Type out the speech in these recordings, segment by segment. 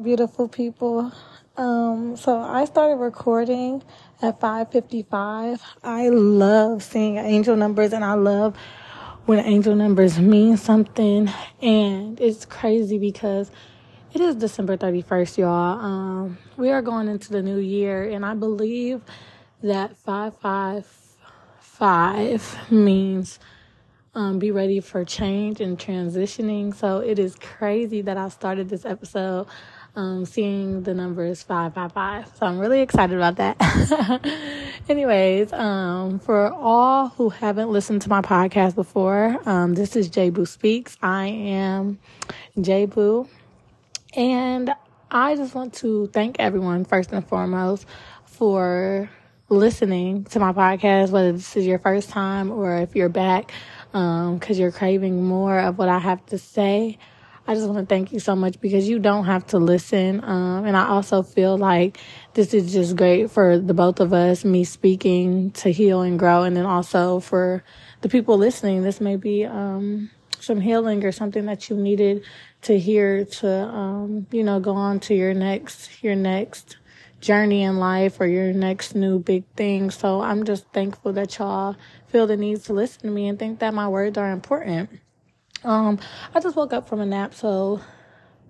Beautiful people. So I started recording at 5:55. I love seeing angel numbers, and I love when angel numbers mean something. And it's crazy because it is December 31st, y'all. We are going into the new year, and I believe that 555 means be ready for change and transitioning. So it is crazy that I started this episode seeing the numbers 555. So I'm really excited about that. Anyways, for all who haven't listened to my podcast before, this is Jayboo Speaks. I am Jayboo, and I just want to thank everyone first and foremost for listening to my podcast, whether this is your first time or if you're back because you're craving more of what I have to say. I just want to thank you so much because you don't have to listen. And I also feel like this is just great for the both of us, me speaking to heal and grow. And then also for the people listening, this may be some healing or something that you needed to hear to, go on to your next journey in life or your next new big thing. So I'm just thankful that y'all feel the need to listen to me and think that my words are important. I just woke up from a nap, so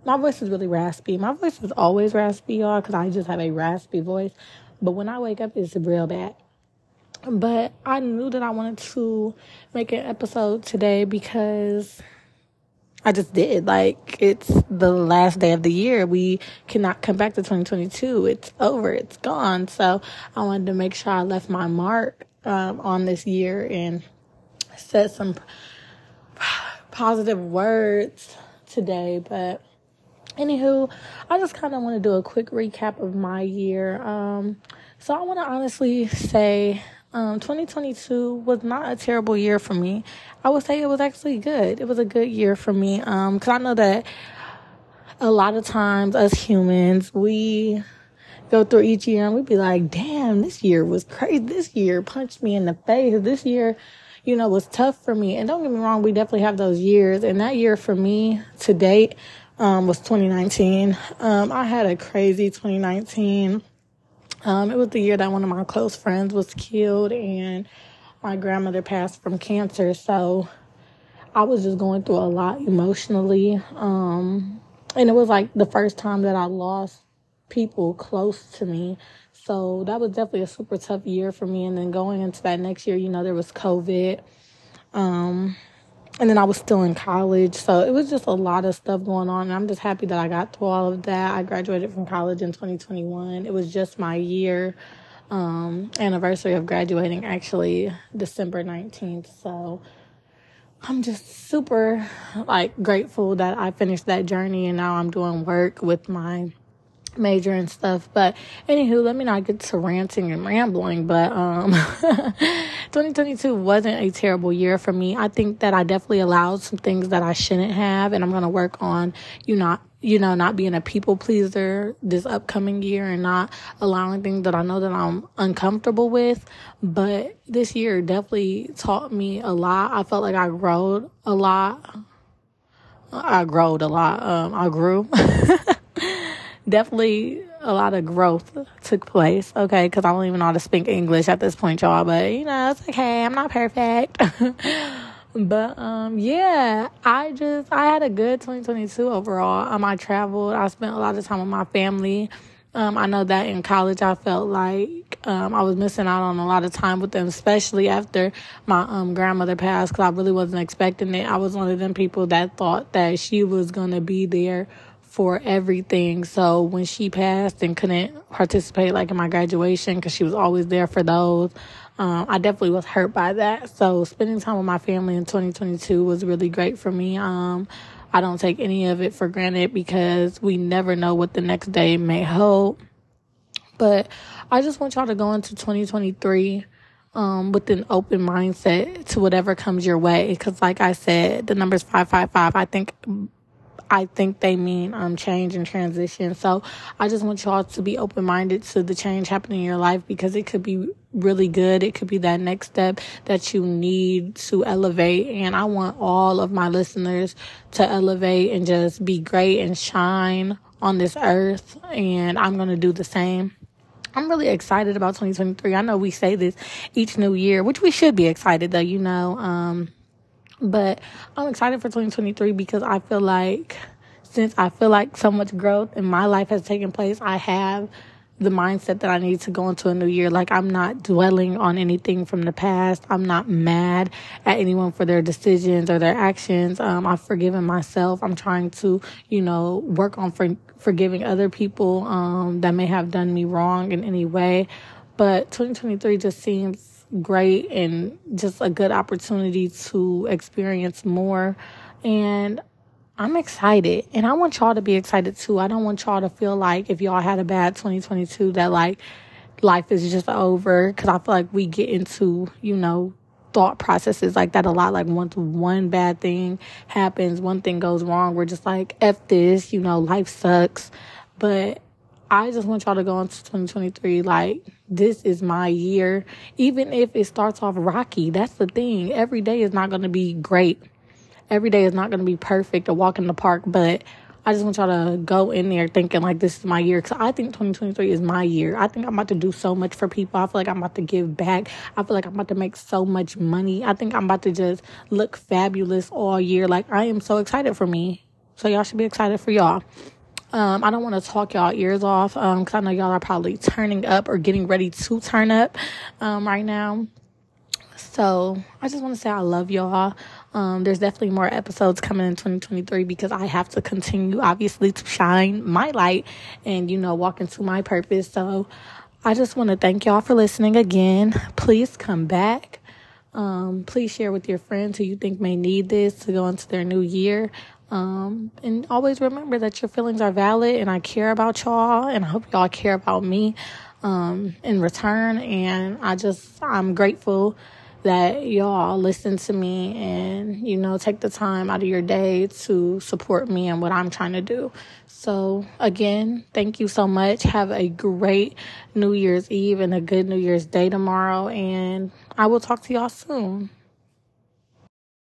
my voice is really raspy. My voice is always raspy, y'all, because I just have a raspy voice. But when I wake up, it's real bad. But I knew that I wanted to make an episode today because I just did. Like, it's the last day of the year. We cannot come back to 2022. It's over. It's gone. So I wanted to make sure I left my mark on this year and set some positive words today. But anywho, I just kind of want to do a quick recap of my year. So I want to honestly say 2022 was not a terrible year for me. I would say it was actually good. It was a good year for me because I know that a lot of times us humans, we go through each year and we'd be like, damn, this year was crazy. This year punched me in the face. This year, it was tough for me. And don't get me wrong, we definitely have those years. And that year for me to date was 2019. I had a crazy 2019. It was the year that one of my close friends was killed and my grandmother passed from cancer. So I was just going through a lot emotionally. And it was like the first time that I lost people close to me. So that was definitely a super tough year for me. And then going into that next year, there was COVID. And then I was still in college. So it was just a lot of stuff going on. And I'm just happy that I got through all of that. I graduated from college in 2021. It was just my year anniversary of graduating, actually, December 19th. So I'm just super, grateful that I finished that journey. And now I'm doing work with my major and stuff. But anywho, let me not get to ranting and rambling, but 2022 wasn't a terrible year for me. I think that I definitely allowed some things that I shouldn't have, and I'm going to work on not being a people pleaser this upcoming year and not allowing things that I know that I'm uncomfortable with. But this year definitely taught me a lot. I felt like I grew a lot. I grew. Definitely a lot of growth took place, okay, because I don't even know how to speak English at this point, y'all, but, it's okay. I'm not perfect. But, I had a good 2022 overall. I traveled. I spent a lot of time with my family. I know that in college I felt like I was missing out on a lot of time with them, especially after my grandmother passed, because I really wasn't expecting it. I was one of them people that thought that she was going to be there for everything. So when she passed and couldn't participate in my graduation because she was always there for those, I definitely was hurt by that. So spending time with my family in 2022 was really great for me. I don't take any of it for granted because we never know what the next day may hold. But I just want y'all to go into 2023 with an open mindset to whatever comes your way, because like I said, the numbers 555, I think they mean change and transition. So I just want y'all to be open-minded to the change happening in your life, because it could be really good. It could be that next step that you need to elevate. And I want all of my listeners to elevate and just be great and shine on this earth, and I'm going to do the same. I'm really excited about 2023. I know we say this each new year, which we should be excited though, you know. But I'm excited for 2023 because I feel like, since I feel like so much growth in my life has taken place, I have the mindset that I need to go into a new year. Like, I'm not dwelling on anything from the past. I'm not mad at anyone for their decisions or their actions. I've forgiven myself. I'm trying to, you know, work on forgiving other people that may have done me wrong in any way. But 2023 just seems great and just a good opportunity to experience more. And I'm excited, and I want y'all to be excited too. I don't want y'all to feel like if y'all had a bad 2022 that like life is just over, because I feel like we get into, you know, thought processes like that a lot. Like, once one bad thing happens, one thing goes wrong, we're just like, F this, you know, life sucks. But I just want y'all to go into 2023 like, this is my year. Even if it starts off rocky, that's the thing. Every day is not going to be great. Every day is not going to be perfect, a walk in the park, but I just want y'all to go in there thinking, like, this is my year, because I think 2023 is my year. I think I'm about to do so much for people. I feel like I'm about to give back. I feel like I'm about to make so much money. I think I'm about to just look fabulous all year. Like, I am so excited for me. So y'all should be excited for y'all. I don't want to talk y'all ears off because I know y'all are probably turning up or getting ready to turn up right now. So I just want to say I love y'all. There's definitely more episodes coming in 2023 because I have to continue, obviously, to shine my light and, you know, walk into my purpose. So I just want to thank y'all for listening again. Please come back. Please share with your friends who you think may need this to go into their new year. And always remember that your feelings are valid, and I care about y'all, and I hope y'all care about me in return. And I'm grateful that y'all listen to me and, you know, take the time out of your day to support me and what I'm trying to do. So, again, thank you so much. Have a great New Year's Eve and a good New Year's Day tomorrow. And I will talk to y'all soon.